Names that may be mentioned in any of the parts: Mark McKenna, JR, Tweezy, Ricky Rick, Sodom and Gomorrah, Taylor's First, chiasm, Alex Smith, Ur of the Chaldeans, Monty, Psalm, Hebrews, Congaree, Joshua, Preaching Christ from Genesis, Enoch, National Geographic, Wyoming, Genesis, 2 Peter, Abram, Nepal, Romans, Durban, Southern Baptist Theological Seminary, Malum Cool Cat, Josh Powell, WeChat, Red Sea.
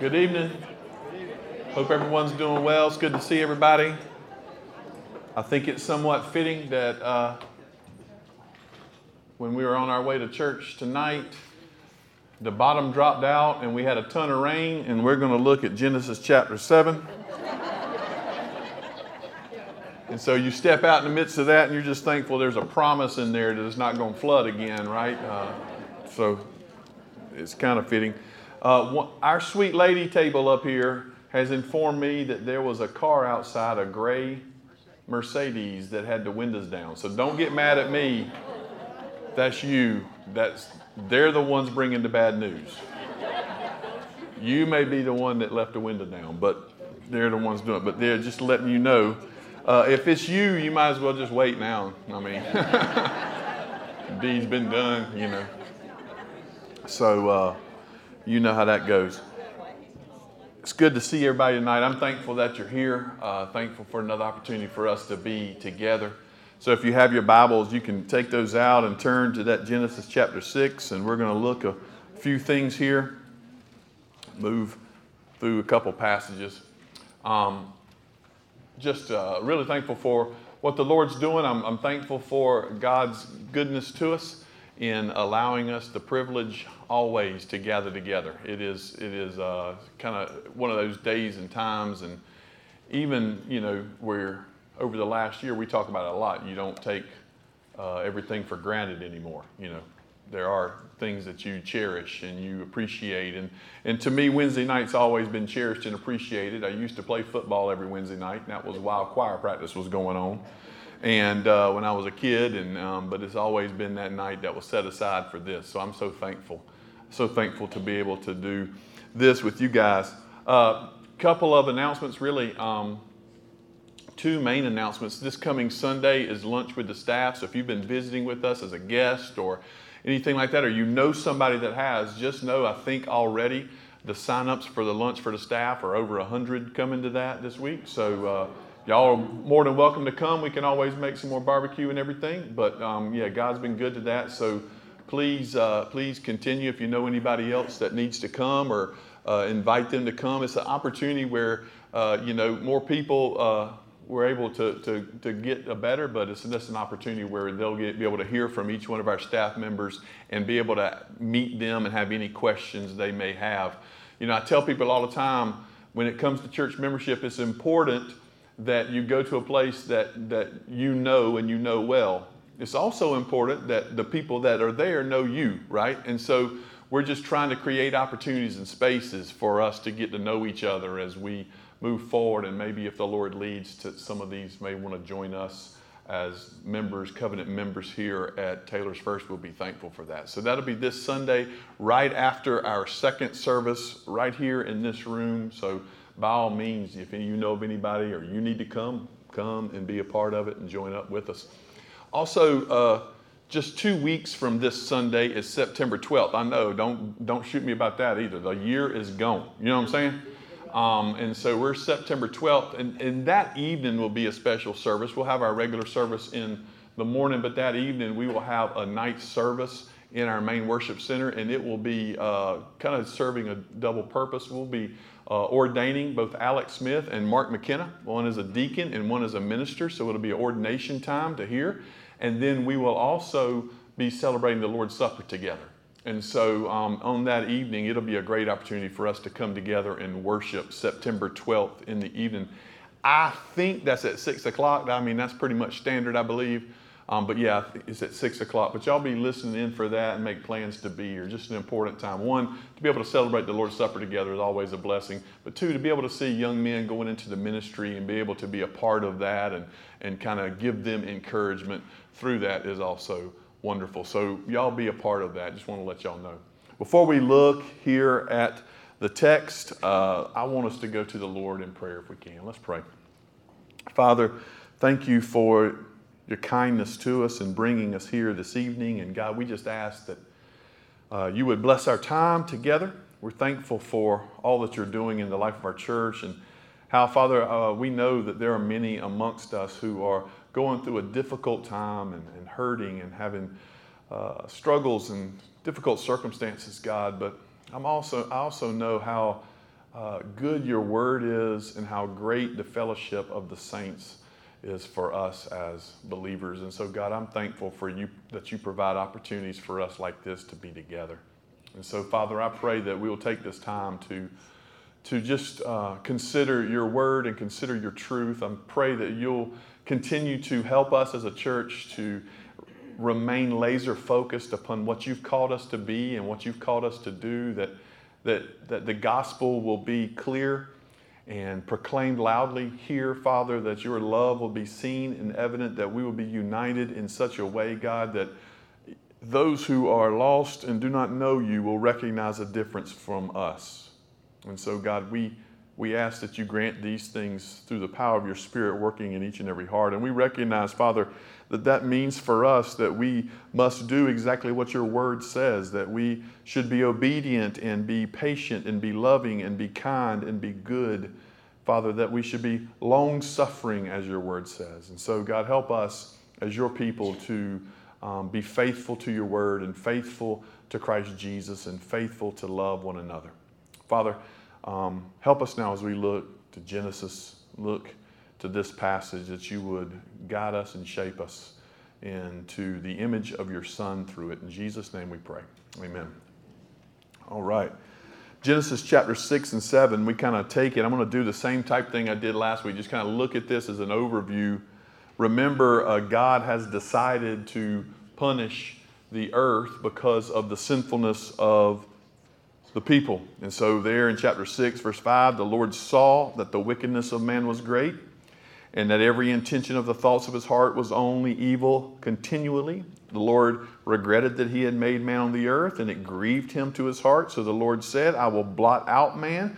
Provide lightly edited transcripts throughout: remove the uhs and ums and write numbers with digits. Good evening. Hope everyone's doing well. It's good to see everybody. I think it's somewhat fitting that when we were on our way to church tonight, the bottom dropped out and we had a ton of rain, and we're going to look at Genesis chapter 7. And so you step out in the midst of that and you're just thankful there's a promise in there that it's not going to flood again, right? So it's kind of fitting. Our sweet lady table up here has informed me that there was a car outside, a gray Mercedes, that had the windows down. So don't get mad at me. That's you. They're the ones bringing the bad news. You may be the one that left the window down, but they're the ones doing it. But they're just letting you know. If it's you, you might as well just wait now. I mean, deed's been done, you know. So, you know how that goes. It's good to see everybody tonight. I'm thankful that you're here. Thankful for another opportunity for us to be together. So if you have your Bibles, you can take those out and turn to that Genesis chapter 6. And we're going to look a few things here. Move through a couple passages. Really thankful for what the Lord's doing. I'm thankful for God's goodness to us in allowing us the privilege always to gather together. It is kind of one of those days and times, and even, you know, where over the last year, we talk about it a lot. You don't take everything for granted anymore. You know, there are things that you cherish and you appreciate. And to me, Wednesday night's always been cherished and appreciated. I used to play football every Wednesday night, and that was while choir practice was going on. And when I was a kid, but it's always been that night that was set aside for this. So I'm so thankful to be able to do this with you guys. Couple of announcements, really. Two main announcements. This coming Sunday is lunch with the staff. So if you've been visiting with us as a guest or anything like that, or you know somebody that has, just know I think already the sign-ups for the lunch for the staff are over 100 coming to that this week. So y'all are more than welcome to come. We can always make some more barbecue and everything. But God's been good to that. So please continue. If you know anybody else that needs to come, or invite them to come. It's an opportunity where more people were able to get a better. But it's just an opportunity where they'll be able to hear from each one of our staff members and be able to meet them and have any questions they may have. You know, I tell people all the time, when it comes to church membership, it's important that you go to a place that you know and you know well. It's also important that the people that are there know you, right? And so we're just trying to create opportunities and spaces for us to get to know each other as we move forward. And maybe if the Lord leads to some of these, may want to join us as members, covenant members here at Taylor's First. We'll be thankful for that. So that'll be this Sunday right after our second service right here in this room. So by all means, if you know of anybody or you need to come and be a part of it and join up with us. Also, just 2 weeks from this Sunday is September 12th. I know, don't shoot me about that either. The year is gone. You know what I'm saying? And so we're September 12th. And that evening will be a special service. We'll have our regular service in the morning, but that evening we will have a night service in our main worship center, and it will be kind of serving a double purpose. We'll be ordaining both Alex Smith and Mark McKenna. One is a deacon and one is a minister, so it'll be an ordination time to hear. And then we will also be celebrating the Lord's Supper together. And so on that evening, it'll be a great opportunity for us to come together and worship September 12th in the evening. I think that's at 6 o'clock. I mean, that's pretty much standard, I believe. It's at 6 o'clock. But y'all be listening in for that and make plans to be here. Just an important time. One, to be able to celebrate the Lord's Supper together is always a blessing. But two, to be able to see young men going into the ministry and be able to be a part of that and kind of give them encouragement through that is also wonderful. So y'all be a part of that. Just want to let y'all know. Before we look here at the text, I want us to go to the Lord in prayer if we can. Let's pray. Father, thank you for your kindness to us and bringing us here this evening. And God, we just ask that you would bless our time together. We're thankful for all that you're doing in the life of our church, and how, Father, we know that there are many amongst us who are going through a difficult time and hurting and having struggles and difficult circumstances, God. But I also know how good your word is and how great the fellowship of the saints is for us as believers. And so, God, I'm thankful for you that you provide opportunities for us like this to be together. And so, Father, I pray that we will take this time to just consider your word and consider your truth. I pray that you'll continue to help us as a church to remain laser focused upon what you've called us to be and what you've called us to do, that the gospel will be clear and proclaimed loudly here, Father, that your love will be seen and evident, that we will be united in such a way, God, that those who are lost and do not know you will recognize a difference from us. And so, God, we ask that you grant these things through the power of your Spirit working in each and every heart. And we recognize, Father, that means for us that we must do exactly what your word says, that we should be obedient and be patient and be loving and be kind and be good, Father, that we should be long-suffering as your word says. And so, God, help us as your people to be faithful to your word and faithful to Christ Jesus and faithful to love one another. Father, help us now as we look to Genesis, look to this passage, that you would guide us and shape us into the image of your Son through it. In Jesus' name we pray. Amen. All right. Genesis chapter 6 and 7, we kind of take it. I'm going to do the same type thing I did last week. Just kind of look at this as an overview. Remember, God has decided to punish the earth because of the sinfulness of the people. And so there in chapter 6, verse 5, the Lord saw that the wickedness of man was great, and that every intention of the thoughts of his heart was only evil continually. The Lord regretted that he had made man on the earth, and it grieved him to his heart. So the Lord said, I will blot out man,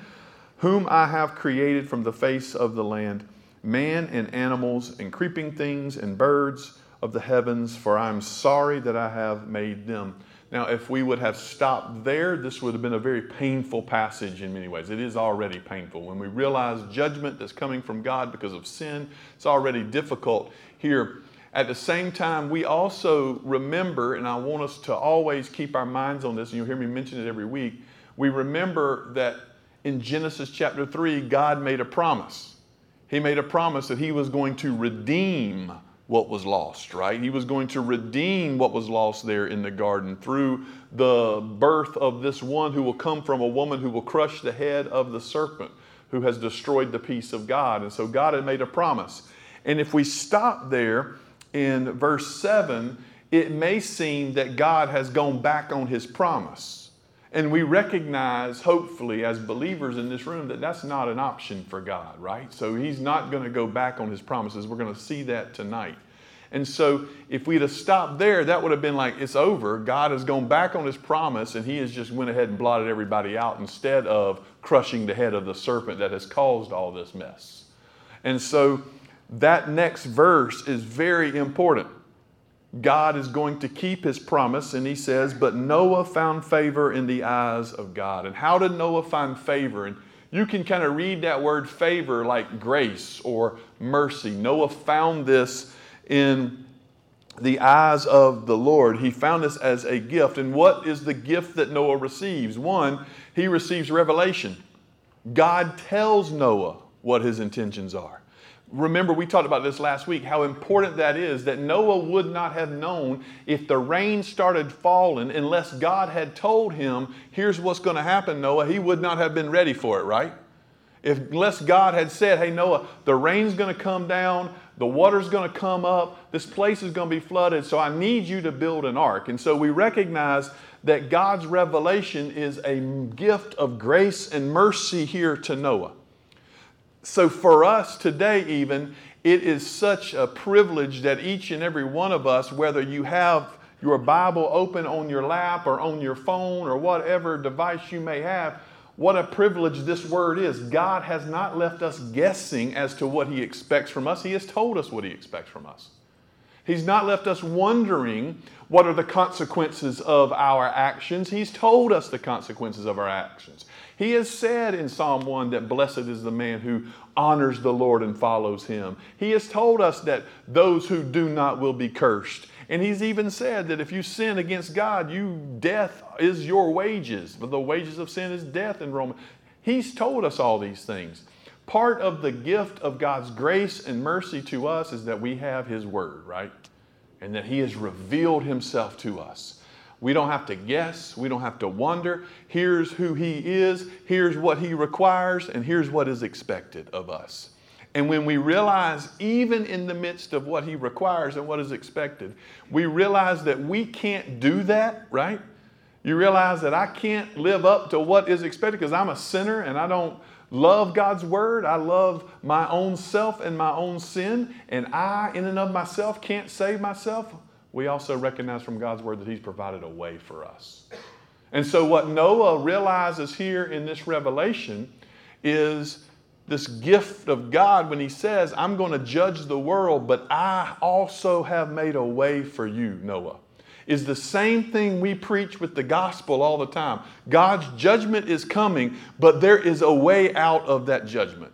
whom I have created from the face of the land, man and animals and creeping things and birds of the heavens, for I am sorry that I have made them. Now, if we would have stopped there, this would have been a very painful passage in many ways. It is already painful. When we realize judgment that's coming from God because of sin, it's already difficult here. At the same time, we also remember, and I want us to always keep our minds on this, and you'll hear me mention it every week, we remember that in Genesis chapter 3, God made a promise. He made a promise that he was going to redeem what was lost, right? He was going to redeem what was lost there in the garden through the birth of this one who will come from a woman who will crush the head of the serpent who has destroyed the peace of God. And so God had made a promise. And if we stop there in verse 7, it may seem that God has gone back on his promise. And we recognize, hopefully, as believers in this room, that that's not an option for God, right? So he's not going to go back on his promises. We're going to see that tonight. And so if we'd have stopped there, that would have been like, it's over. God has gone back on his promise, and he has just went ahead and blotted everybody out instead of crushing the head of the serpent that has caused all this mess. And so that next verse is very important. God is going to keep his promise, and he says, but Noah found favor in the eyes of God. And how did Noah find favor? And you can kind of read that word favor like grace or mercy. Noah found this in the eyes of the Lord. He found this as a gift. And what is the gift that Noah receives? One, he receives revelation. God tells Noah what his intentions are. Remember, we talked about this last week, how important that is, that Noah would not have known if the rain started falling unless God had told him, here's what's going to happen, Noah. He would not have been ready for it, right? Unless God had said, hey, Noah, the rain's going to come down, the water's going to come up, this place is going to be flooded, so I need you to build an ark. And so we recognize that God's revelation is a gift of grace and mercy here to Noah. So for us today even, it is such a privilege that each and every one of us, whether you have your Bible open on your lap or on your phone or whatever device you may have, what a privilege this word is. God has not left us guessing as to what he expects from us. He has told us what he expects from us. He's not left us wondering what are the consequences of our actions. He's told us the consequences of our actions. He has said in Psalm 1 that blessed is the man who honors the Lord and follows him. He has told us that those who do not will be cursed. And he's even said that if you sin against God, death is your wages. But the wages of sin is death in Romans. He's told us all these things. Part of the gift of God's grace and mercy to us is that we have His Word, right? And that He has revealed Himself to us. We don't have to guess. We don't have to wonder. Here's who He is. Here's what He requires. And here's what is expected of us. And when we realize, even in the midst of what He requires and what is expected, we realize that we can't do that, right? You realize that I can't live up to what is expected because I'm a sinner and I don't love God's Word. I love my own self and my own sin. And I, in and of myself, can't save myself. We also recognize from God's Word that He's provided a way for us. And so what Noah realizes here in this revelation is this gift of God when He says, I'm going to judge the world, but I also have made a way for you, Noah. Is the same thing we preach with the gospel all the time. God's judgment is coming, but there is a way out of that judgment.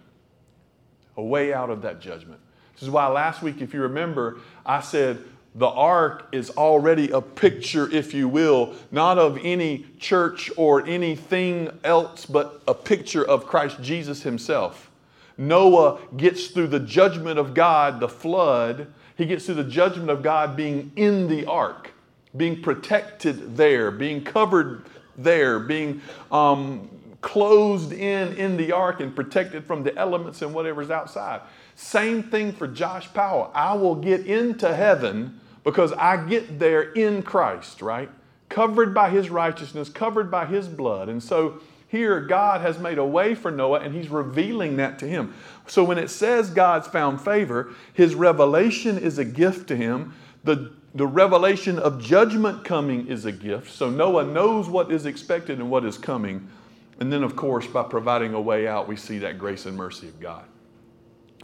A way out of that judgment. This is why last week, if you remember, I said, the ark is already a picture, if you will, not of any church or anything else, but a picture of Christ Jesus Himself. Noah gets through the judgment of God, the flood. He gets through the judgment of God being in the ark, being protected there, being covered there, being closed in the ark and protected from the elements and whatever's outside. Same thing for Josh Powell. I will get into heaven because I get there in Christ, right? Covered by His righteousness, covered by His blood. And so here God has made a way for Noah and He's revealing that to him. So when it says God's found favor, His revelation is a gift to him. The revelation of judgment coming is a gift. So Noah knows what is expected and what is coming. And then, of course, by providing a way out, we see that grace and mercy of God.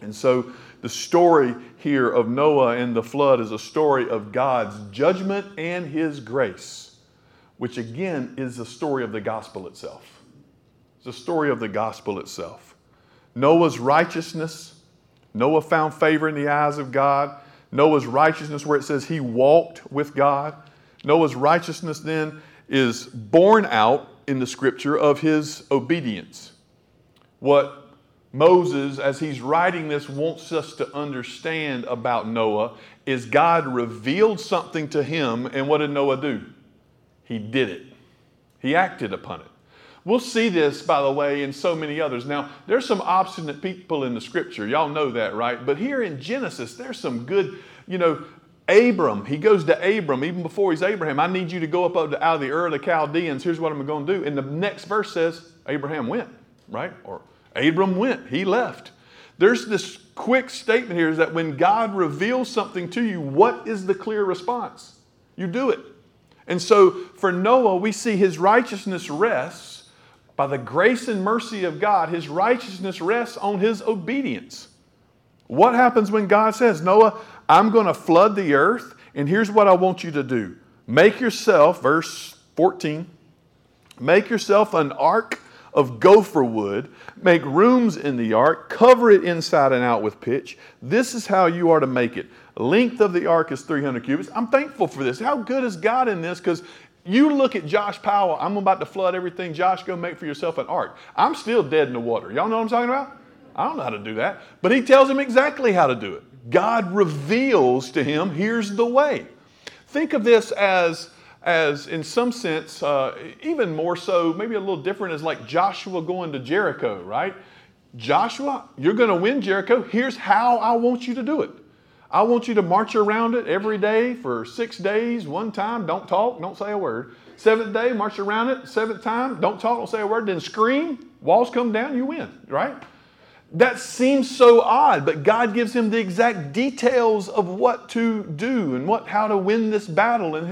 And so the story here of Noah and the flood is a story of God's judgment and His grace, which again is the story of the gospel itself. It's the story of the gospel itself. Noah's righteousness, Noah found favor in the eyes of God. Noah's righteousness, where it says he walked with God. Noah's righteousness then is borne out in the scripture of his obedience. What Moses, as he's writing this, wants us to understand about Noah is God revealed something to him, and what did Noah do? He did it. He acted upon it. We'll see this, by the way, in so many others. Now, there's some obstinate people in the scripture. Y'all know that, right? But here in Genesis, there's some good, Abram, he goes to Abram even before he's Abraham. I need you to go up out of the Ur of the Chaldeans. Here's what I'm going to do. And the next verse says, Abraham went, right? Or Abram went. He left. There's this quick statement here is that when God reveals something to you, what is the clear response? You do it. And so for Noah, we see his righteousness rests by the grace and mercy of God. His righteousness rests on his obedience. What happens when God says, Noah, I'm going to flood the earth, and here's what I want you to do. Make yourself, verse 14, make yourself an ark of gopher wood, make rooms in the ark, cover it inside and out with pitch. This is how you are to make it. Length of the ark is 300 cubits. I'm thankful for this. How good is God in this? Because you look at Josh Powell, I'm about to flood everything. Josh, go make for yourself an ark. I'm still dead in the water. Y'all know what I'm talking about? I don't know how to do that. But He tells him exactly how to do it. God reveals to him, here's the way. Think of this as in some sense, even more so, maybe a little different, is like Joshua going to Jericho, right? Joshua, you're going to win Jericho. Here's how I want you to do it. I want you to march around it every day for 6 days, one time, don't talk, don't say a word. Seventh day, march around it, seventh time, don't talk, don't say a word, then scream, walls come down, you win, right? That seems so odd, but God gives him the exact details of what to do and how to win this battle. And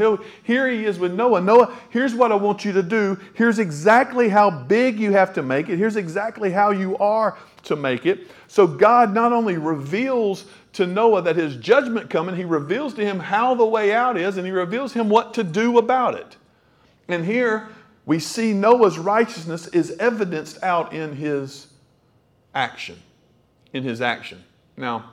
here he is with Noah. Noah, here's what I want you to do. Here's exactly how big you have to make it. Here's exactly how you are to make it. So God not only reveals to Noah that his judgment coming, He reveals to him how the way out is, and He reveals him what to do about it. And here we see Noah's righteousness is evidenced out in his action, in his action. Now,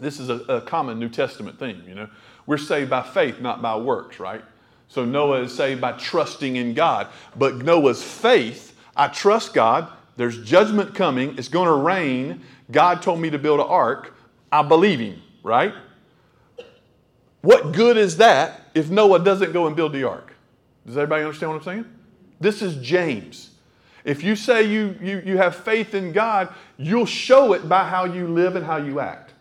this is a common New Testament theme, We're saved by faith, not by works, right? So Noah is saved by trusting in God. But Noah's faith, I trust God, There's judgment coming. It's going to rain. God told me to build an ark. I believe him, right? What good is that if Noah doesn't go and build the ark? Does everybody understand what I'm saying? This is James. If you say you have faith in God, you'll show it by how you live and how you act.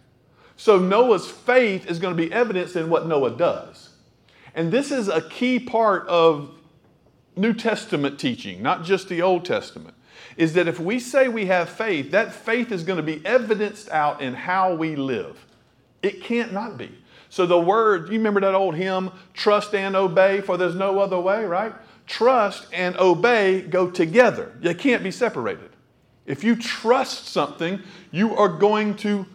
So Noah's faith is going to be evidenced in what Noah does. And this is a key part of New Testament teaching, not just the Old Testament, is that if we say we have faith, that faith is going to be evidenced out in how we live. It can't not be. So the word, you remember that old hymn, trust and obey, for there's no other way, right? Trust and obey go together. They can't be separated. If you trust something, you are going to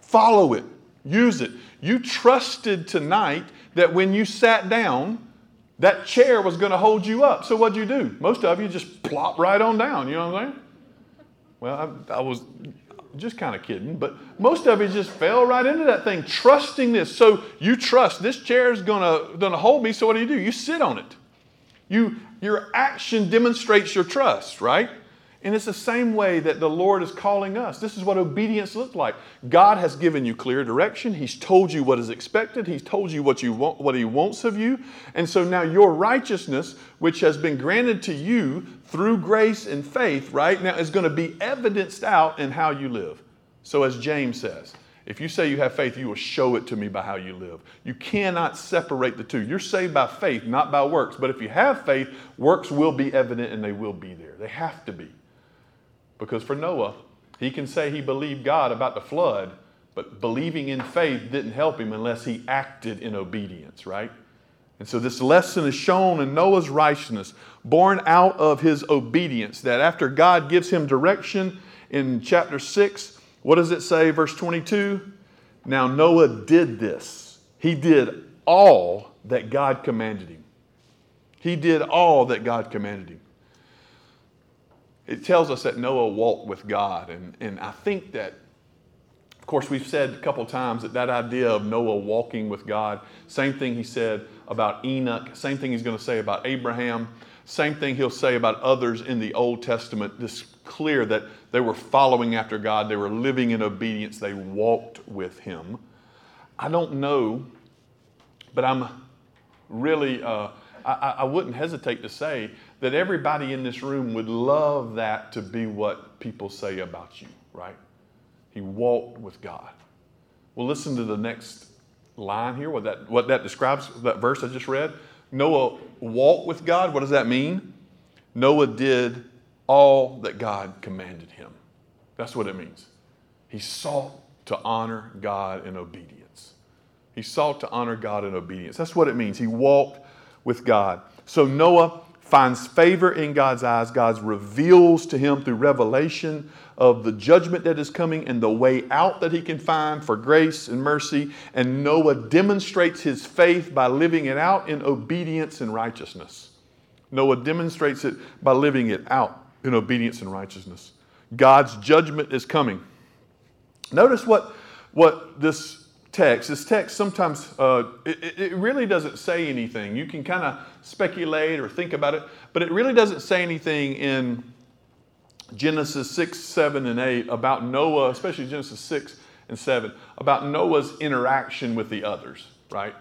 follow it, use it. You trusted tonight that when you sat down, that chair was going to hold you up. So what'd you do? Most of you just plop right on down. You know what I'm saying? Well, I was just kind of kidding, but most of you just fell right into that thing, trusting this. So you trust this chair is going to hold me. So what do? You sit on it. Your action demonstrates your trust, right? And it's the same way that the Lord is calling us. This is what obedience looks like. God has given you clear direction. He's told you what is expected. He's told you what what he wants of you. And so now your righteousness, which has been granted to you through grace and faith, right now is going to be evidenced out in how you live. So as James says, if you say you have faith, you will show it to me by how you live. You cannot separate the two. You're saved by faith, not by works. But if you have faith, works will be evident and they will be there. They have to be. Because for Noah, he can say he believed God about the flood, but believing in faith didn't help him unless he acted in obedience, right? And so this lesson is shown in Noah's righteousness, born out of his obedience, that after God gives him direction in chapter 6, what does it say, verse 22? Now Noah did this. He did all that God commanded him. He did all that God commanded him. It tells us that Noah walked with God. And I think that, of course, we've said a couple times that idea of Noah walking with God, same thing he said about Enoch, same thing he's going to say about Abraham, same thing he'll say about others in the Old Testament. It's clear that they were following after God. They were living in obedience. They walked with him. I don't know, but I'm really... I wouldn't hesitate to say that everybody in this room would love that to be what people say about you, right? He walked with God. Well, listen to the next line here, what that describes, that verse I just read. Noah walked with God. What does that mean? Noah did all that God commanded him. That's what it means. He sought to honor God in obedience. He sought to honor God in obedience. That's what it means. He walked with God. So Noah finds favor in God's eyes. God reveals to him through revelation of the judgment that is coming and the way out that he can find for grace and mercy. And Noah demonstrates his faith by living it out in obedience and righteousness. Noah demonstrates it by living it out in obedience and righteousness. God's judgment is coming. Notice what this text. This text sometimes, it really doesn't say anything. You can kind of speculate or think about it, but it really doesn't say anything in Genesis 6, 7, and 8 about Noah, especially Genesis 6 and 7, about Noah's interaction with the others, right?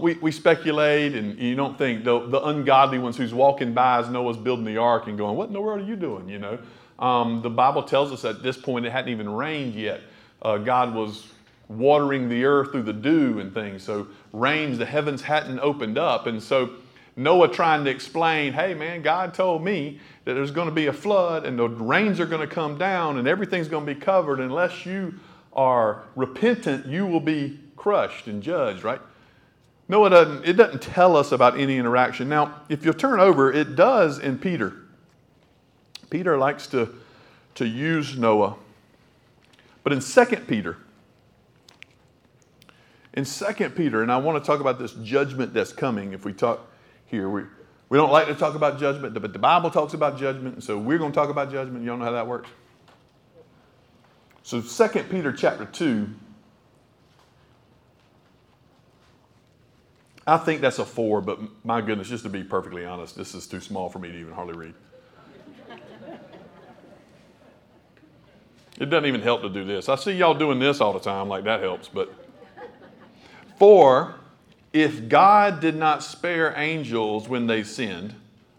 We speculate, and you don't think the ungodly ones who's walking by as Noah's building the ark and going, what in the world are you doing, you know? The Bible tells us at this point it hadn't even rained yet. God was watering the earth through the dew and things. So rains, the heavens hadn't opened up. And so Noah trying to explain, hey man, God told me that there's going to be a flood and the rains are going to come down and everything's going to be covered. Unless you are repentant, you will be crushed and judged, right? Noah doesn't, it doesn't tell us about any interaction. Now, if you'll turn over, it does in Peter. Peter likes to use Noah. But in 2 Peter, and I want to talk about this judgment that's coming. If we talk here, we don't like to talk about judgment, but the Bible talks about judgment, and so we're going to talk about judgment. Y'all know how that works? So 2 Peter chapter 2, I think that's a 4, but my goodness, just to be perfectly honest, this is too small for me to even hardly read. It doesn't even help to do this. I see y'all doing this all the time, like that helps, but. For if God did not spare angels when they sinned,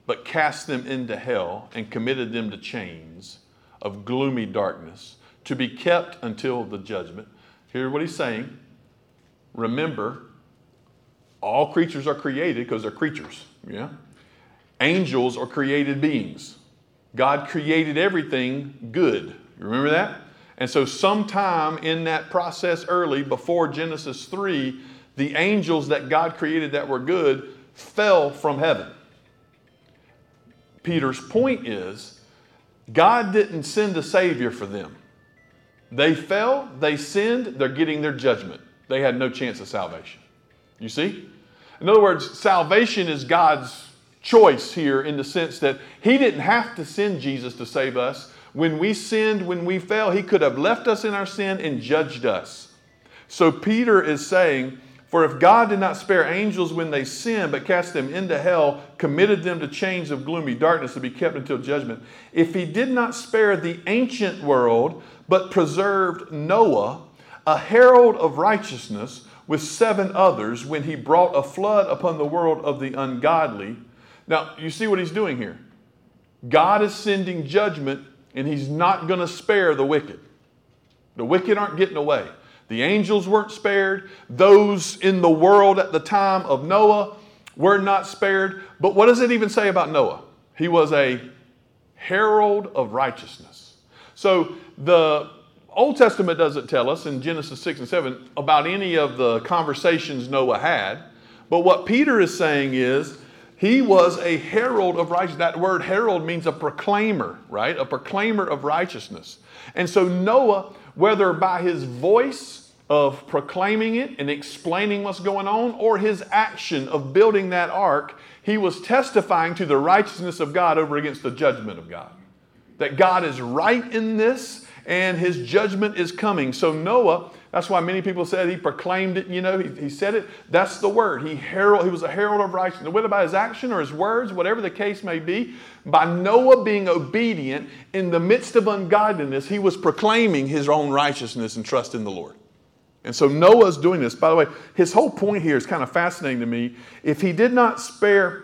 but cast them into hell and committed them to chains of gloomy darkness to be kept until the judgment. Hear what he's saying. Remember, all creatures are created because they're creatures. Yeah? Angels are created beings. God created everything good. You remember that? And so sometime in that process early, before Genesis 3, the angels that God created that were good fell from heaven. Peter's point is, God didn't send a Savior for them. They fell, they sinned, they're getting their judgment. They had no chance of salvation. You see? In other words, salvation is God's choice here in the sense that he didn't have to send Jesus to save us. When we sinned, when we fell, he could have left us in our sin and judged us. So Peter is saying, for if God did not spare angels when they sinned, but cast them into hell, committed them to chains of gloomy darkness to be kept until judgment. If he did not spare the ancient world, but preserved Noah, a herald of righteousness, with 7 others when he brought a flood upon the world of the ungodly. Now, you see what he's doing here. God is sending judgment, and he's not going to spare the wicked. The wicked aren't getting away. The angels weren't spared. Those in the world at the time of Noah were not spared. But what does it even say about Noah? He was a herald of righteousness. So the Old Testament doesn't tell us in Genesis 6 and 7 about any of the conversations Noah had. But what Peter is saying is he was a herald of righteousness. That word herald means a proclaimer, right? A proclaimer of righteousness. And so Noah, whether by his voice of proclaiming it and explaining what's going on or his action of building that ark, he was testifying to the righteousness of God over against the judgment of God. That God is right in this and his judgment is coming. So Noah, that's why many people said he proclaimed it, you know, he said it. That's the word. He was a herald of righteousness. Whether by his action or his words, whatever the case may be, by Noah being obedient in the midst of ungodliness, he was proclaiming his own righteousness and trust in the Lord. And so Noah's doing this. By the way, his whole point here is kind of fascinating to me. If he did not spare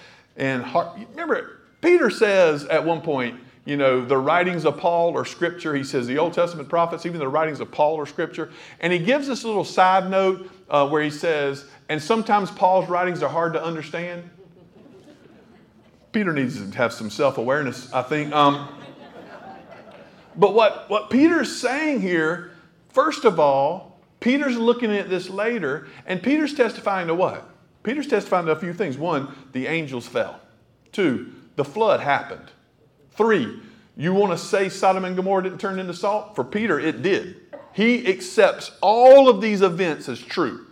And remember, Peter says at one point, you know, the writings of Paul are scripture. He says the Old Testament prophets, even the writings of Paul are scripture. And he gives this little side note where he says, and sometimes Paul's writings are hard to understand. Peter needs to have some self-awareness, I think. But what Peter's saying here, first of all, Peter's looking at this later, and Peter's testifying to what? Peter's testifying to a few things. 1, the angels fell. 2, the flood happened. 3, you want to say Sodom and Gomorrah didn't turn into salt? For Peter, it did. He accepts all of these events as true.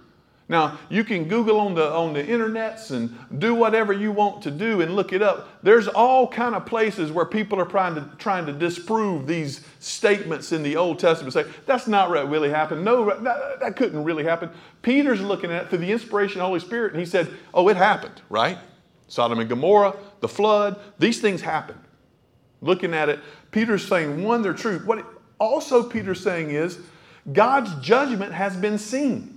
Now, you can Google on the internets and do whatever you want to do and look it up. There's all kind of places where people are trying to disprove these statements in the Old Testament. Say, that's not what really happened. No, that couldn't really happen. Peter's looking at it through the inspiration of the Holy Spirit, and he said, oh, it happened, right? Sodom and Gomorrah, the flood, these things happened. Looking at it, Peter's saying, 1, they're true. What also Peter's saying is, God's judgment has been seen.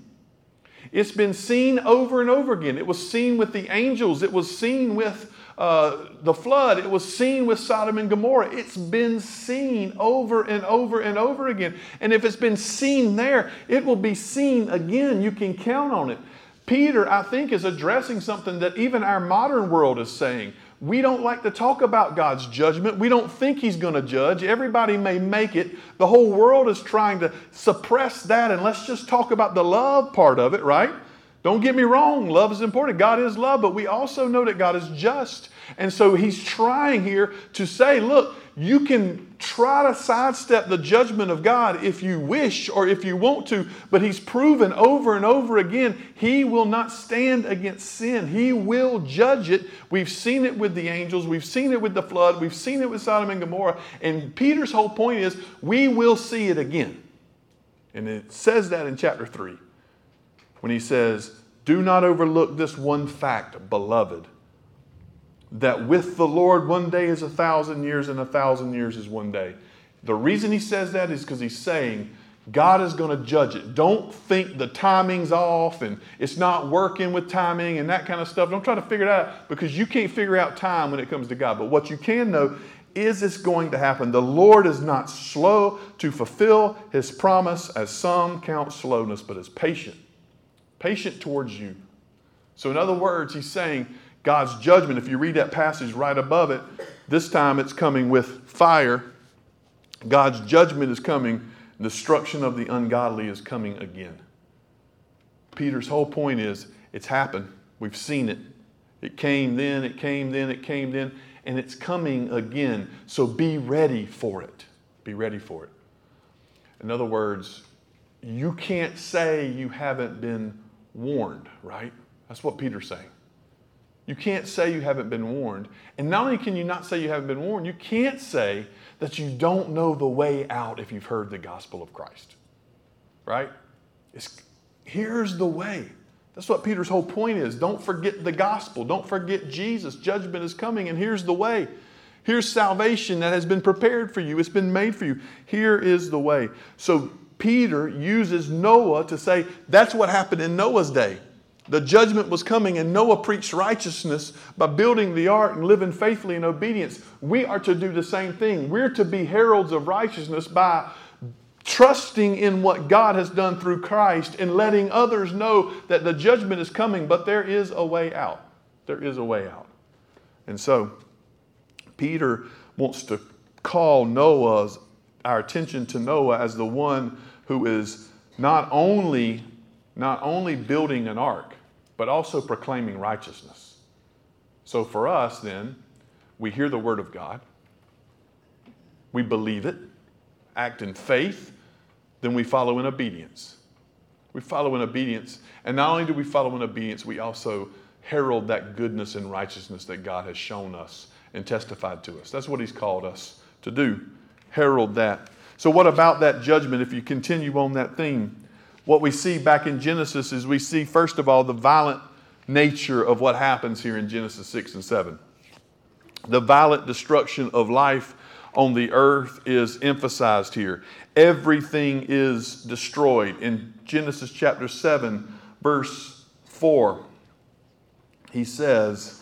It's been seen over and over again. It was seen with the angels. It was seen with the flood. It was seen with Sodom and Gomorrah. It's been seen over and over and over again. And if it's been seen there, it will be seen again. You can count on it. Peter, I think, is addressing something that even our modern world is saying. We don't like to talk about God's judgment. We don't think he's going to judge. Everybody may make it. The whole world is trying to suppress that, and let's just talk about the love part of it, right? Don't get me wrong. Love is important. God is love, but we also know that God is just. And so he's trying here to say, look, you can try to sidestep the judgment of God if you wish or if you want to, but he's proven over and over again he will not stand against sin. He will judge it. We've seen it with the angels. We've seen it with the flood. We've seen it with Sodom and Gomorrah. And Peter's whole point is we will see it again. And it says that in chapter 3 when he says, "Do not overlook this one fact, beloved, that with the Lord one day is 1,000 years and 1,000 years is one day." The reason he says that is because he's saying God is going to judge it. Don't think the timing's off and it's not working with timing and that kind of stuff. Don't try to figure it out because you can't figure out time when it comes to God. But what you can know is it's going to happen. The Lord is not slow to fulfill his promise as some count slowness, but is patient. Patient towards you. So in other words, he's saying God's judgment, if you read that passage right above it, this time it's coming with fire. God's judgment is coming. Destruction of the ungodly is coming again. Peter's whole point is it's happened. We've seen it. It came then, it came then, it came then, and it's coming again. So be ready for it. Be ready for it. In other words, you can't say you haven't been warned, right? That's what Peter's saying. You can't say you haven't been warned. And not only can you not say you haven't been warned, you can't say that you don't know the way out if you've heard the gospel of Christ. Right? Here's the way. That's what Peter's whole point is. Don't forget the gospel. Don't forget Jesus. Judgment is coming and here's the way. Here's salvation that has been prepared for you. It's been made for you. Here is the way. So Peter uses Noah to say that's what happened in Noah's day. The judgment was coming and Noah preached righteousness by building the ark and living faithfully in obedience. We are to do the same thing. We're to be heralds of righteousness by trusting in what God has done through Christ and letting others know that the judgment is coming, but there is a way out. There is a way out. And so Peter wants to call our attention to Noah as the one who is not only building an ark, but also proclaiming righteousness. So for us then, we hear the word of God. We believe it, act in faith, then we follow in obedience. We follow in obedience. And not only do we follow in obedience, we also herald that goodness and righteousness that God has shown us and testified to us. That's what he's called us to do, herald that. So what about that judgment if you continue on that theme? What we see back in Genesis is we see, first of all, the violent nature of what happens here in Genesis 6 and 7. The violent destruction of life on the earth is emphasized here. Everything is destroyed. In Genesis chapter 7, verse 4, he says,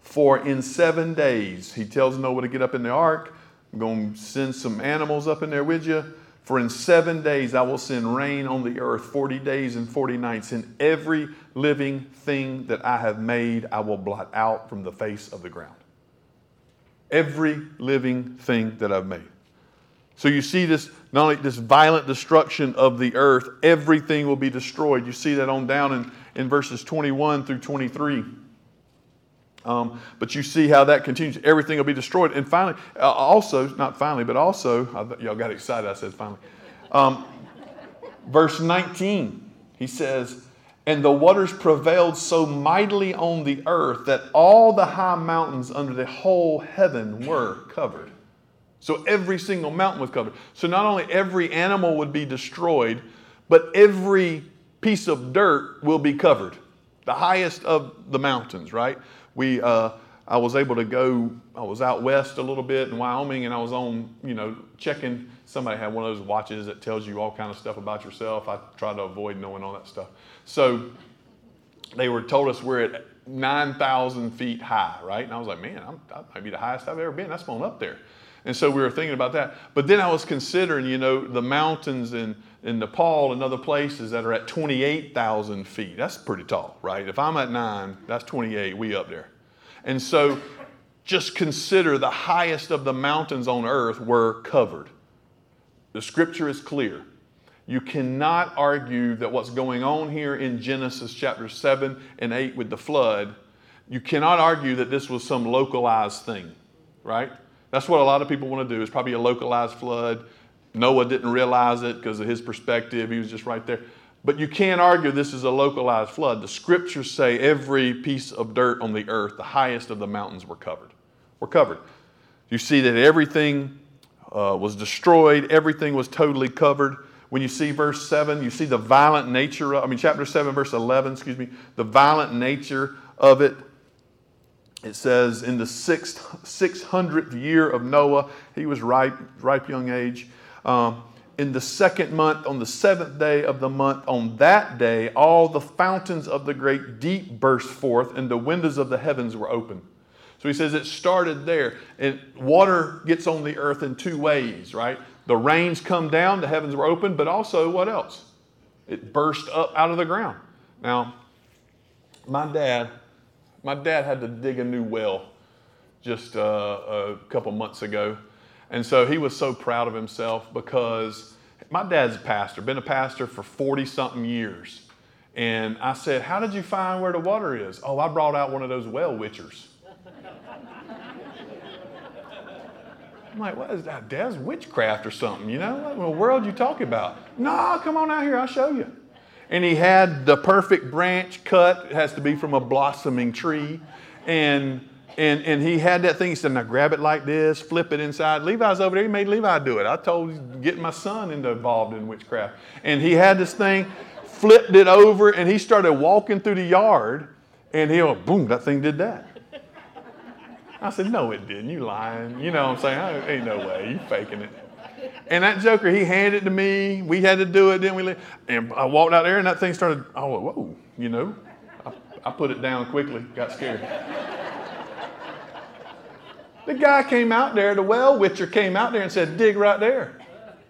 "For in 7 days," he tells Noah to get up in the ark, "I'm going to send some animals up in there with you. For in 7 days I will send rain on the earth, 40 days and 40 nights, and every living thing that I have made I will blot out from the face of the ground." Every living thing that I've made. So you see this, not only this violent destruction of the earth, everything will be destroyed. You see that on down in verses 21 through 23. But you see how that continues. Everything will be destroyed. And finally, y'all got excited. I said finally. Verse 19, he says, "And the waters prevailed so mightily on the earth that all the high mountains under the whole heaven were covered." So every single mountain was covered. So not only every animal would be destroyed, but every piece of dirt will be covered. The highest of the mountains, right? I was out west a little bit in Wyoming, and I was checking. Somebody had one of those watches that tells you all kind of stuff about yourself. I try to avoid knowing all that stuff. So they told us we're at 9,000 feet high, right? And I was like, man, I might be the highest I've ever been. That's going up there. And so we were thinking about that. But then I was considering, the mountains in Nepal and other places that are at 28,000 feet. That's pretty tall, right? If I'm at 9, that's 28. We up there. And so just consider the highest of the mountains on earth were covered. The scripture is clear. You cannot argue that what's going on here in Genesis chapter 7 and 8 with the flood, you cannot argue that this was some localized thing, right? That's what a lot of people want to do. It's probably a localized flood. Noah didn't realize it because of his perspective. He was just right there. But you can't argue this is a localized flood. The scriptures say every piece of dirt on the earth, the highest of the mountains were covered. You see that everything was destroyed. Everything was totally covered. When you see verse 7, you see the violent nature of, chapter 7, verse 11, the violent nature of it. It says, in the 600th year of Noah, he was ripe young age. In the second month, on the seventh day of the month, on that day, all the fountains of the great deep burst forth, and the windows of the heavens were open. So he says it started there. And water gets on the earth in two ways, right? The rains come down, the heavens were open, but also what else? It burst up out of the ground. Now, my dad had to dig a new well just a couple months ago. And so he was so proud of himself because my dad's a pastor, been a pastor for 40-something years. And I said, how did you find where the water is? Oh, I brought out one of those well witchers. I'm like, what is that? Dad's witchcraft or something, you know? What in the world are you talking about? No, come on out here, I'll show you. And he had the perfect branch cut. It has to be from a blossoming tree. And he had that thing. He said, now grab it like this, flip it inside. Levi's over there. He made Levi do it. I told him, get my son involved in witchcraft. And he had this thing, flipped it over, and he started walking through the yard. And he went, boom, that thing did that. I said, no, it didn't. You lying. You know what I'm saying? Ain't no way. You faking it. And that joker, he handed it to me. We had to do it, didn't we? And I walked out there, and that thing started, oh, whoa, you know. I put it down quickly, got scared. The guy came out there, the well witcher came out there and said, dig right there.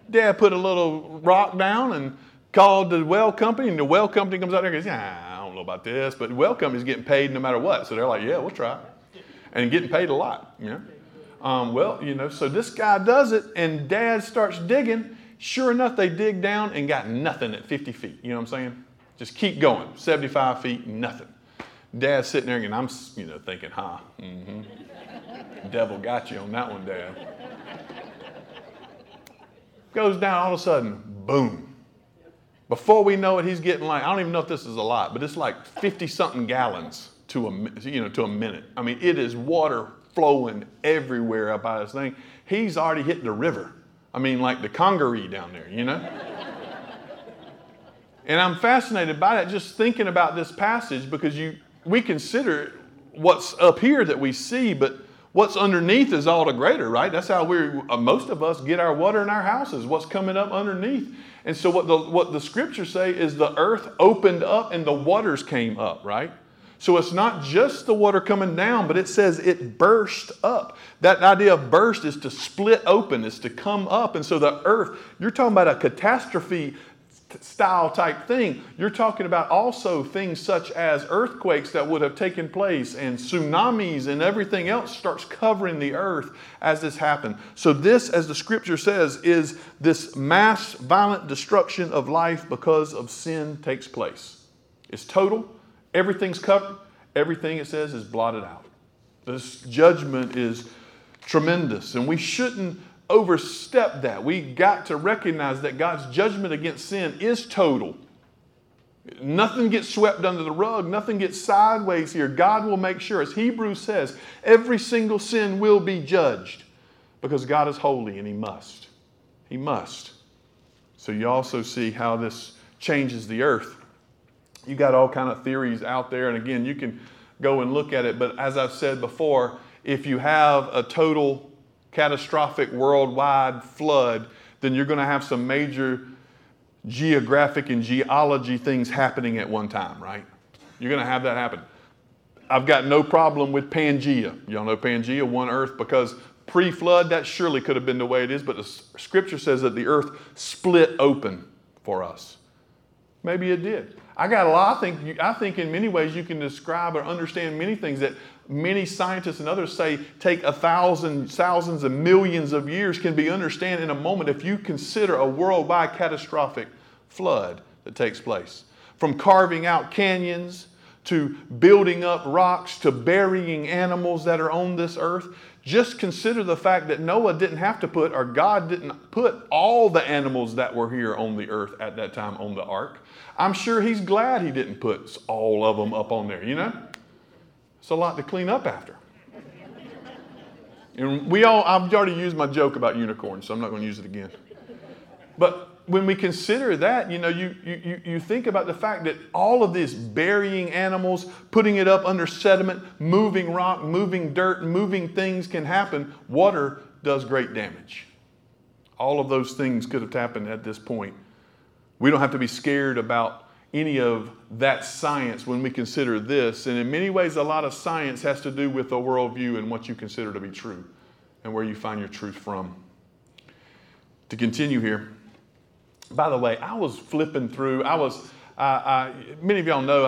Dad put a little rock down and called the well company, and the well company comes out there and goes, I don't know about this, but the well company's getting paid no matter what. So they're like, yeah, we'll try. And getting paid a lot, you know. So this guy does it, and Dad starts digging. Sure enough, they dig down and got nothing at 50 feet. You know what I'm saying? Just keep going. 75 feet, nothing. Dad's sitting there, and I'm, thinking, devil got you on that one, Dad. Goes down, all of a sudden, boom. Before we know it, he's getting I don't even know if this is a lot, but it's like 50-something gallons to a minute. It is water flowing everywhere up out of this thing. He's already hit the river. Like the Congaree down there, you know? And I'm fascinated by that, just thinking about this passage, because we consider what's up here that we see, but what's underneath is all the greater, right? That's how most of us get our water in our houses, what's coming up underneath. And so what the scriptures say is the earth opened up and the waters came up, right? So it's not just the water coming down, but it says it burst up. That idea of burst is to split open, is to come up. And so the earth, you're talking about a catastrophe style type thing. You're talking about also things such as earthquakes that would have taken place and tsunamis and everything else starts covering the earth as this happened. So this, as the scripture says, is this mass violent destruction of life because of sin takes place. It's total. Everything's covered. Everything, it says, is blotted out. This judgment is tremendous, and we shouldn't overstep that. We got to recognize that God's judgment against sin is total. Nothing gets swept under the rug. Nothing gets sideways here. God will make sure, as Hebrews says, every single sin will be judged because God is holy and He must. He must. So you also see how this changes the earth. You got all kind of theories out there, and again, you can go and look at it. But as I've said before, if you have a total catastrophic worldwide flood, then you're going to have some major geographic and geology things happening at one time, right? You're going to have that happen. I've got no problem with Pangea. Y'all know Pangea, one earth, because pre-flood, that surely could have been the way it is. But the scripture says that the earth split open for us. Maybe it did. I think in many ways you can describe or understand many things that many scientists and others say take thousands and millions of years can be understood in a moment if you consider a worldwide catastrophic flood that takes place. From carving out canyons to building up rocks, to burying animals that are on this earth. Just consider the fact that Noah didn't have to put, or God didn't put all the animals that were here on the earth at that time on the ark. I'm sure he's glad he didn't put all of them up on there, you know? It's a lot to clean up after. And I've already used my joke about unicorns, so I'm not going to use it again. But when we consider that, you know, you think about the fact that all of this burying animals, putting it up under sediment, moving rock, moving dirt, moving things can happen. Water does great damage. All of those things could have happened at this point. We don't have to be scared about any of that science when we consider this. And in many ways, a lot of science has to do with the worldview and what you consider to be true and where you find your truth from. To continue here. By the way, I was flipping through. Many of y'all know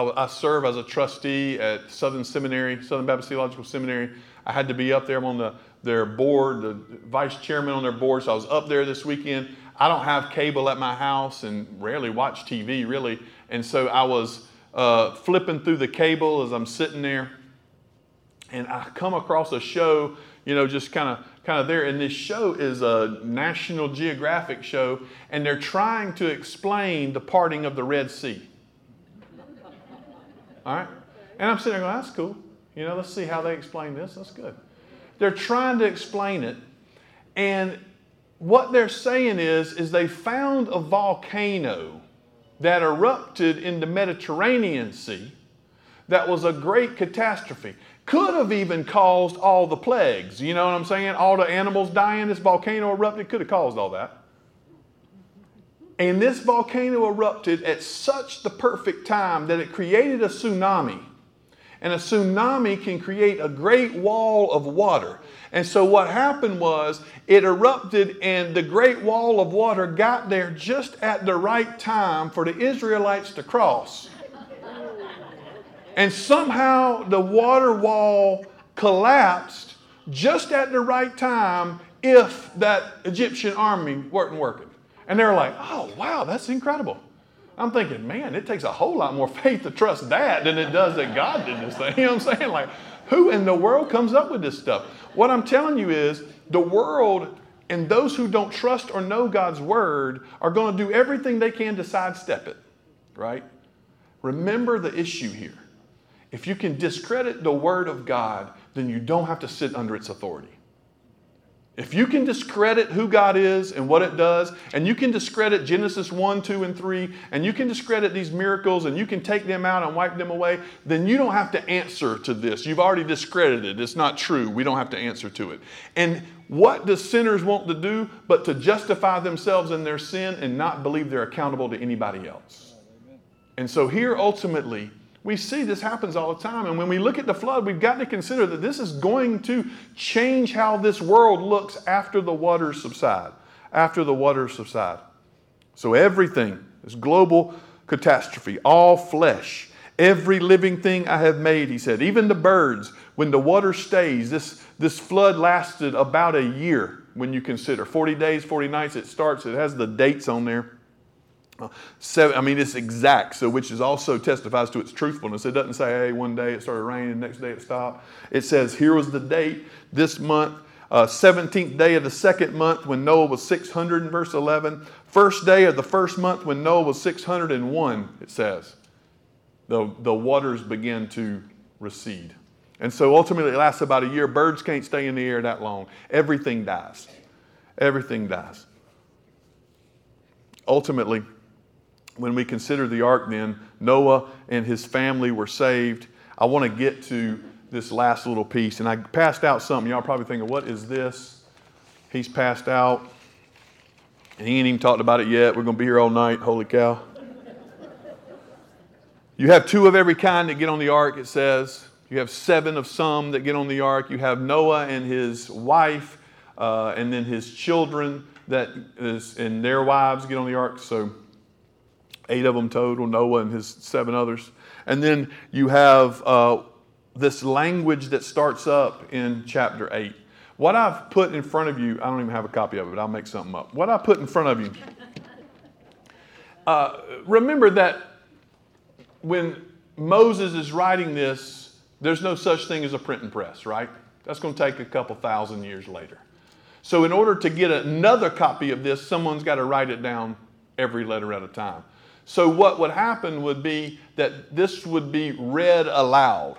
I serve as a trustee at Southern Baptist Theological Seminary. I had to be up there. I'm on their board, the vice chairman on their board. So I was up there this weekend. I don't have cable at my house and rarely watch TV, really. And so I was flipping through the cable as I'm sitting there, and I come across a show, you know, just kind of there. And this show is a National Geographic show, and they're trying to explain the parting of the Red Sea. All right? And I'm sitting there going, that's cool. You know, let's see how they explain this. That's good. They're trying to explain it. And what they're saying is they found a volcano that erupted in the Mediterranean Sea that was a great catastrophe. Could have even caused all the plagues. You know what I'm saying? All the animals dying. This volcano erupted. Could have caused all that. And this volcano erupted at such the perfect time that it created a tsunami. And a tsunami can create a great wall of water. And so what happened was it erupted, and the great wall of water got there just at the right time for the Israelites to cross. And somehow the water wall collapsed just at the right time if that Egyptian army weren't working. And they were like, oh, wow, that's incredible. I'm thinking, man, it takes a whole lot more faith to trust that than it does that God did this thing. You know what I'm saying? Like, who in the world comes up with this stuff? What I'm telling you is the world and those who don't trust or know God's word are going to do everything they can to sidestep it, right? Remember the issue here. If you can discredit the word of God, then you don't have to sit under its authority. If you can discredit who God is and what it does, and you can discredit Genesis 1, 2, and 3, and you can discredit these miracles, and you can take them out and wipe them away, then you don't have to answer to this. You've already discredited it. It's not true. We don't have to answer to it. And what do sinners want to do but to justify themselves in their sin and not believe they're accountable to anybody else? And so here, ultimately, we see this happens all the time. And when we look at the flood, we've got to consider that this is going to change how this world looks after the waters subside. After the waters subside. So everything, this global catastrophe, all flesh, every living thing I have made, he said, even the birds, when the water stays, this flood lasted about a year when you consider. 40 days, 40 nights, it starts. It has the dates on there. It's exact, so which is also testifies to its truthfulness. It doesn't say, hey, one day it started raining, the next day it stopped. It says, here was the date, this month, 17th day of the second month when Noah was 600 in verse 11. First day of the first month when Noah was 601, it says. The waters begin to recede. And so ultimately it lasts about a year. Birds can't stay in the air that long. Everything dies. Everything dies. Ultimately, when we consider the ark then, Noah and his family were saved. I want to get to this last little piece. And I passed out something. Y'all probably thinking, what is this? He's passed out. And he ain't even talked about it yet. We're going to be here all night. Holy cow. You have two of every kind that get on the ark, it says. You have seven of some that get on the ark. You have Noah and his wife and then his children and their wives get on the ark. So 8 of them total, Noah and his 7 others. And then you have this language that starts up in chapter 8. What I've put in front of you, I don't even have a copy of it, but I'll make something up. What I put in front of you, remember that when Moses is writing this, there's no such thing as a print and press, right? That's going to take a couple thousand years later. So in order to get another copy of this, someone's got to write it down every letter at a time. So what would happen would be that this would be read aloud.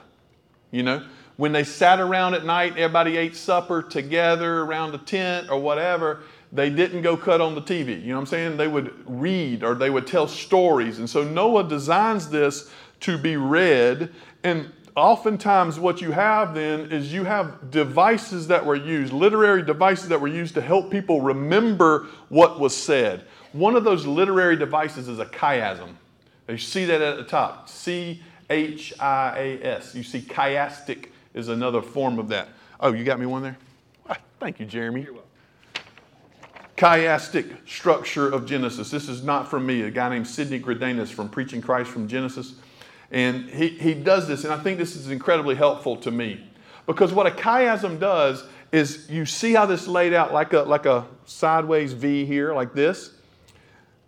You know, when they sat around at night, everybody ate supper together around a tent or whatever, they didn't go cut on the TV. You know what I'm saying? They would read or they would tell stories. And so Noah designs this to be read. And oftentimes what you have then is you have devices that were used, literary devices that were used to help people remember what was said. One of those literary devices is a chiasm. You see that at the top, C-H-I-A-S. You see chiastic is another form of that. Oh, you got me one there? Thank you, Jeremy. You're welcome. Chiastic structure of Genesis. This is not from me, a guy named Sidney Gradenus from Preaching Christ from Genesis. And he does this, and I think this is incredibly helpful to me. Because what a chiasm does is you see how this laid out like a sideways V here, like this.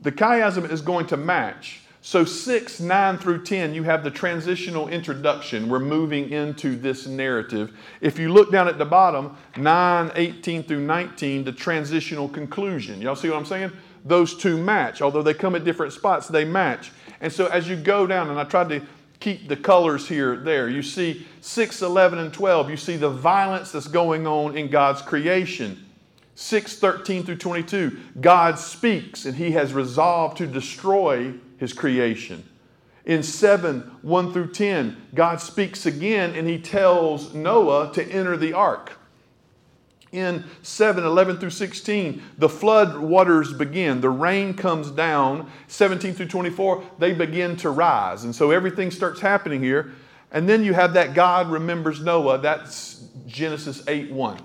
The chiasm is going to match. So 6, 9 through 10, you have the transitional introduction. We're moving into this narrative. If you look down at the bottom, 9, 18 through 19, the transitional conclusion. Y'all see what I'm saying? Those two match. Although they come at different spots, they match. And so as you go down, and I tried to keep the colors here, there, you see 6, 11, and 12. You see the violence that's going on in God's creation. 6, 13 through 22, God speaks and he has resolved to destroy his creation. In 7, 1 through 10, God speaks again and he tells Noah to enter the ark. In 7, 11 through 16, the flood waters begin. The rain comes down. 17 through 24, they begin to rise. And so everything starts happening here. And then you have that God remembers Noah. That's Genesis 8:1.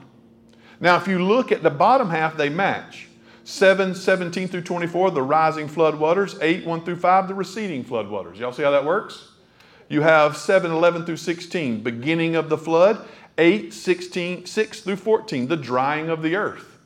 Now, if you look at the bottom half, they match. 7, 17 through 24, the rising floodwaters. 8, 1 through 5, the receding floodwaters. Y'all see how that works? You have 7, 11 through 16, beginning of the flood. 8, 16, 6 through 14, the drying of the earth.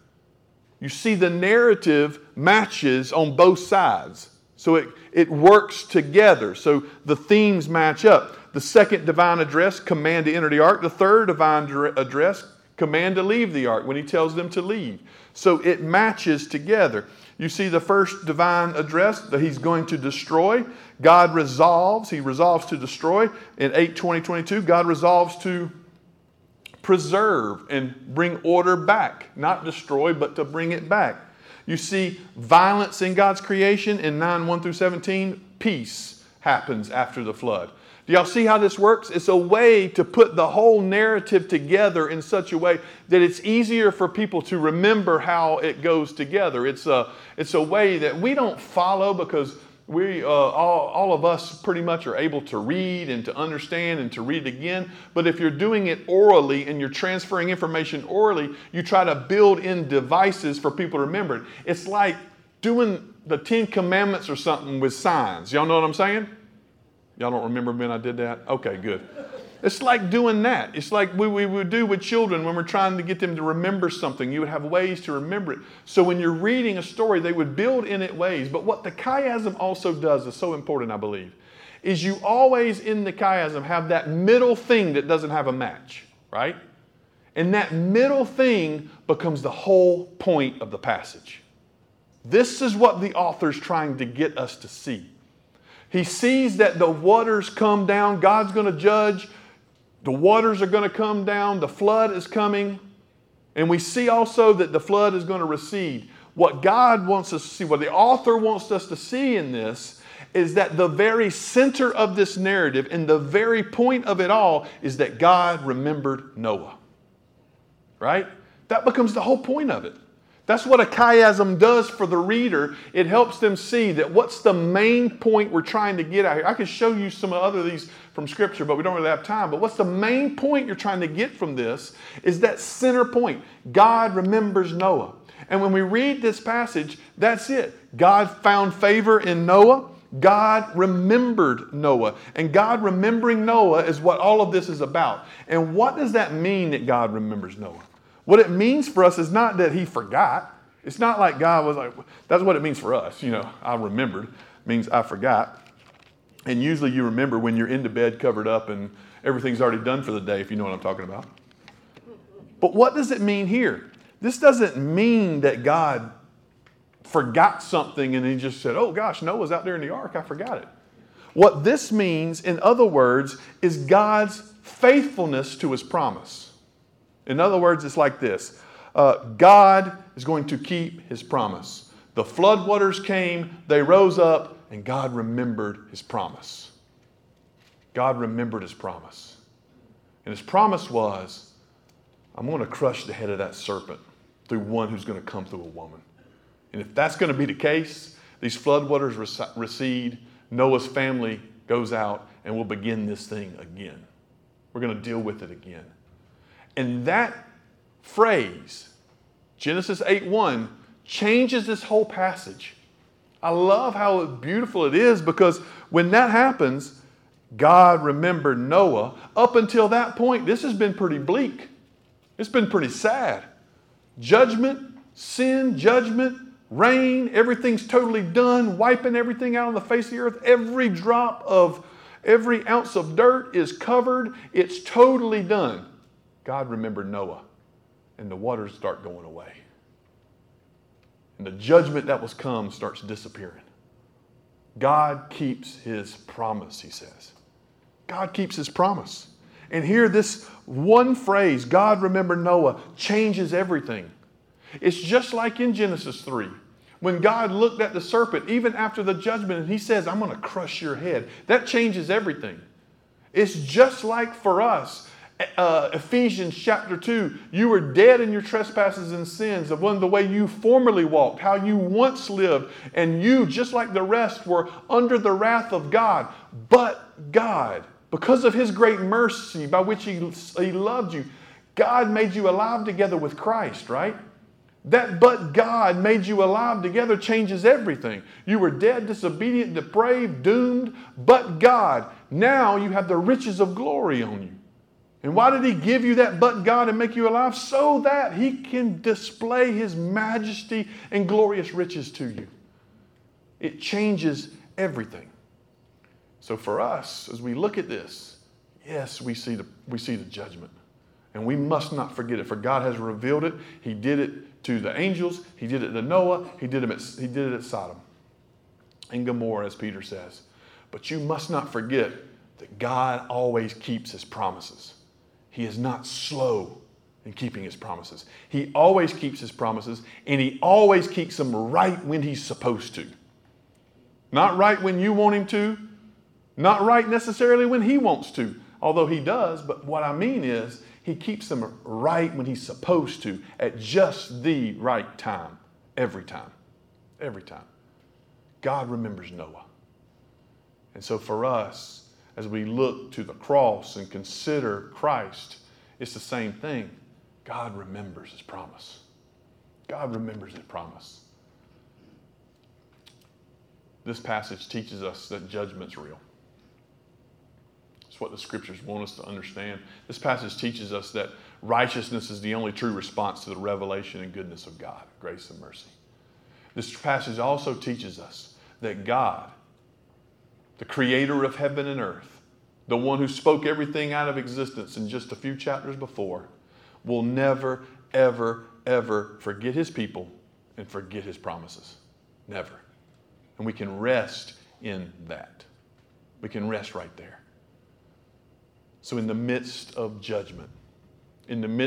You see the narrative matches on both sides. So it works together. So the themes match up. The second divine address, command to enter the ark. The third divine address, command to leave the ark when he tells them to leave. So it matches together. You see the first divine address that he's going to destroy. God resolves. He resolves to destroy. In 8:20-22, God resolves to preserve and bring order back. Not destroy, but to bring it back. You see violence in God's creation. In 9:1-17, peace happens after the flood. Do y'all see how this works? It's a way to put the whole narrative together in such a way that it's easier for people to remember how it goes together. It's a way that we don't follow because we all of us pretty much are able to read and to understand and to read again. But if you're doing it orally and you're transferring information orally, you try to build in devices for people to remember it. It's like doing the 10 Commandments or something with signs. Y'all know what I'm saying? Y'all don't remember when I did that? Okay, good. It's like doing that. It's like we would do with children when we're trying to get them to remember something. You would have ways to remember it. So when you're reading a story, they would build in it ways. But what the chiasm also does is so important, I believe, is you always in the chiasm have that middle thing that doesn't have a match, right? And that middle thing becomes the whole point of the passage. This is what the author's trying to get us to see. He sees that the waters come down. God's going to judge. The waters are going to come down. The flood is coming. And we see also that the flood is going to recede. What God wants us to see, what the author wants us to see in this, is that the very center of this narrative and the very point of it all is that God remembered Noah. Right? That becomes the whole point of it. That's what a chiasm does for the reader. It helps them see that what's the main point we're trying to get out here. I could show you some other of these from Scripture, but we don't really have time. But what's the main point you're trying to get from this is that center point. God remembers Noah. And when we read this passage, that's it. God found favor in Noah. God remembered Noah. And God remembering Noah is what all of this is about. And what does that mean that God remembers Noah? What it means for us is not that he forgot. It's not like God was like, that's what it means for us. You know, I remembered. It means I forgot. And usually you remember when you're into bed covered up and everything's already done for the day, if you know what I'm talking about. But what does it mean here? This doesn't mean that God forgot something and he just said, oh gosh, Noah's out there in the ark, I forgot it. What this means, in other words, is God's faithfulness to his promise. In other words, it's like this. God is going to keep his promise. The floodwaters came, they rose up, and God remembered his promise. God remembered his promise. And his promise was, I'm going to crush the head of that serpent through one who's going to come through a woman. And if that's going to be the case, these floodwaters recede, Noah's family goes out, and we'll begin this thing again. We're going to deal with it again. And that phrase, Genesis 8:1, changes this whole passage. I love how beautiful it is, because when that happens, God remembered Noah. Up until that point, this has been pretty bleak. It's been pretty sad. Judgment, sin, judgment, rain, everything's totally done, wiping everything out on the face of the earth. Every drop of, every ounce of dirt is covered. It's totally done. God remembered Noah, and the waters start going away. And the judgment that was come starts disappearing. God keeps his promise, he says. God keeps his promise. And here this one phrase, God remembered Noah, changes everything. It's just like in Genesis 3. When God looked at the serpent, even after the judgment, and he says, I'm going to crush your head. That changes everything. It's just like for us. Ephesians chapter 2, you were dead in your trespasses and sins of one of the way you formerly walked, how you once lived, and you, just like the rest, were under the wrath of God. But God, because of his great mercy by which he loved you, God made you alive together with Christ, right? That but God made you alive together changes everything. You were dead, disobedient, depraved, doomed, but God, now you have the riches of glory on you. And why did he give you that but God and make you alive? So that he can display his majesty and glorious riches to you. It changes everything. So for us, as we look at this, yes, we see the judgment. And we must not forget it, for God has revealed it. He did it to the angels. He did it to Noah. He did it at Sodom and Gomorrah, as Peter says. But you must not forget that God always keeps his promises. He is not slow in keeping his promises. He always keeps his promises, and he always keeps them right when he's supposed to. Not right when you want him to, not right necessarily when he wants to, although he does, but what I mean is he keeps them right when he's supposed to at just the right time, every time, every time. God remembers Noah. And so for us, as we look to the cross and consider Christ, it's the same thing. God remembers his promise. God remembers his promise. This passage teaches us that judgment's real. It's what the scriptures want us to understand. This passage teaches us that righteousness is the only true response to the revelation and goodness of God, grace and mercy. This passage also teaches us that God, the creator of heaven and earth, the one who spoke everything out of existence in just a few chapters before, will never, ever, ever forget his people and forget his promises. Never. And we can rest in that. We can rest right there. So in the midst of judgment, there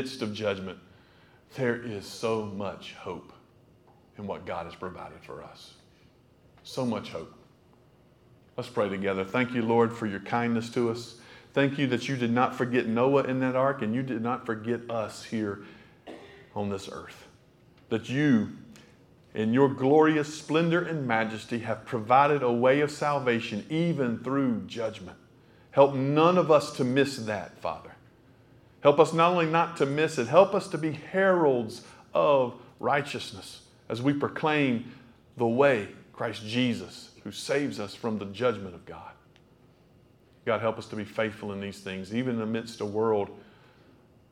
is so much hope in what God has provided for us. So much hope. Let's pray together. Thank you, Lord, for your kindness to us. Thank you that you did not forget Noah in that ark, and you did not forget us here on this earth. That you, in your glorious splendor and majesty, have provided a way of salvation even through judgment. Help none of us to miss that, Father. Help us not only not to miss it, help us to be heralds of righteousness as we proclaim the way, Christ Jesus, who saves us from the judgment of God. God, help us to be faithful in these things, even amidst a world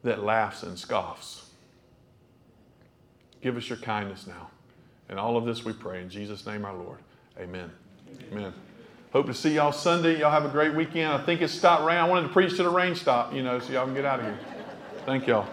that laughs and scoffs. Give us your kindness now. And all of this we pray in Jesus' name, our Lord. Amen. Amen. Hope to see y'all Sunday. Y'all have a great weekend. I think it stopped raining. I wanted to preach till the rain stopped, so y'all can get out of here. Thank y'all.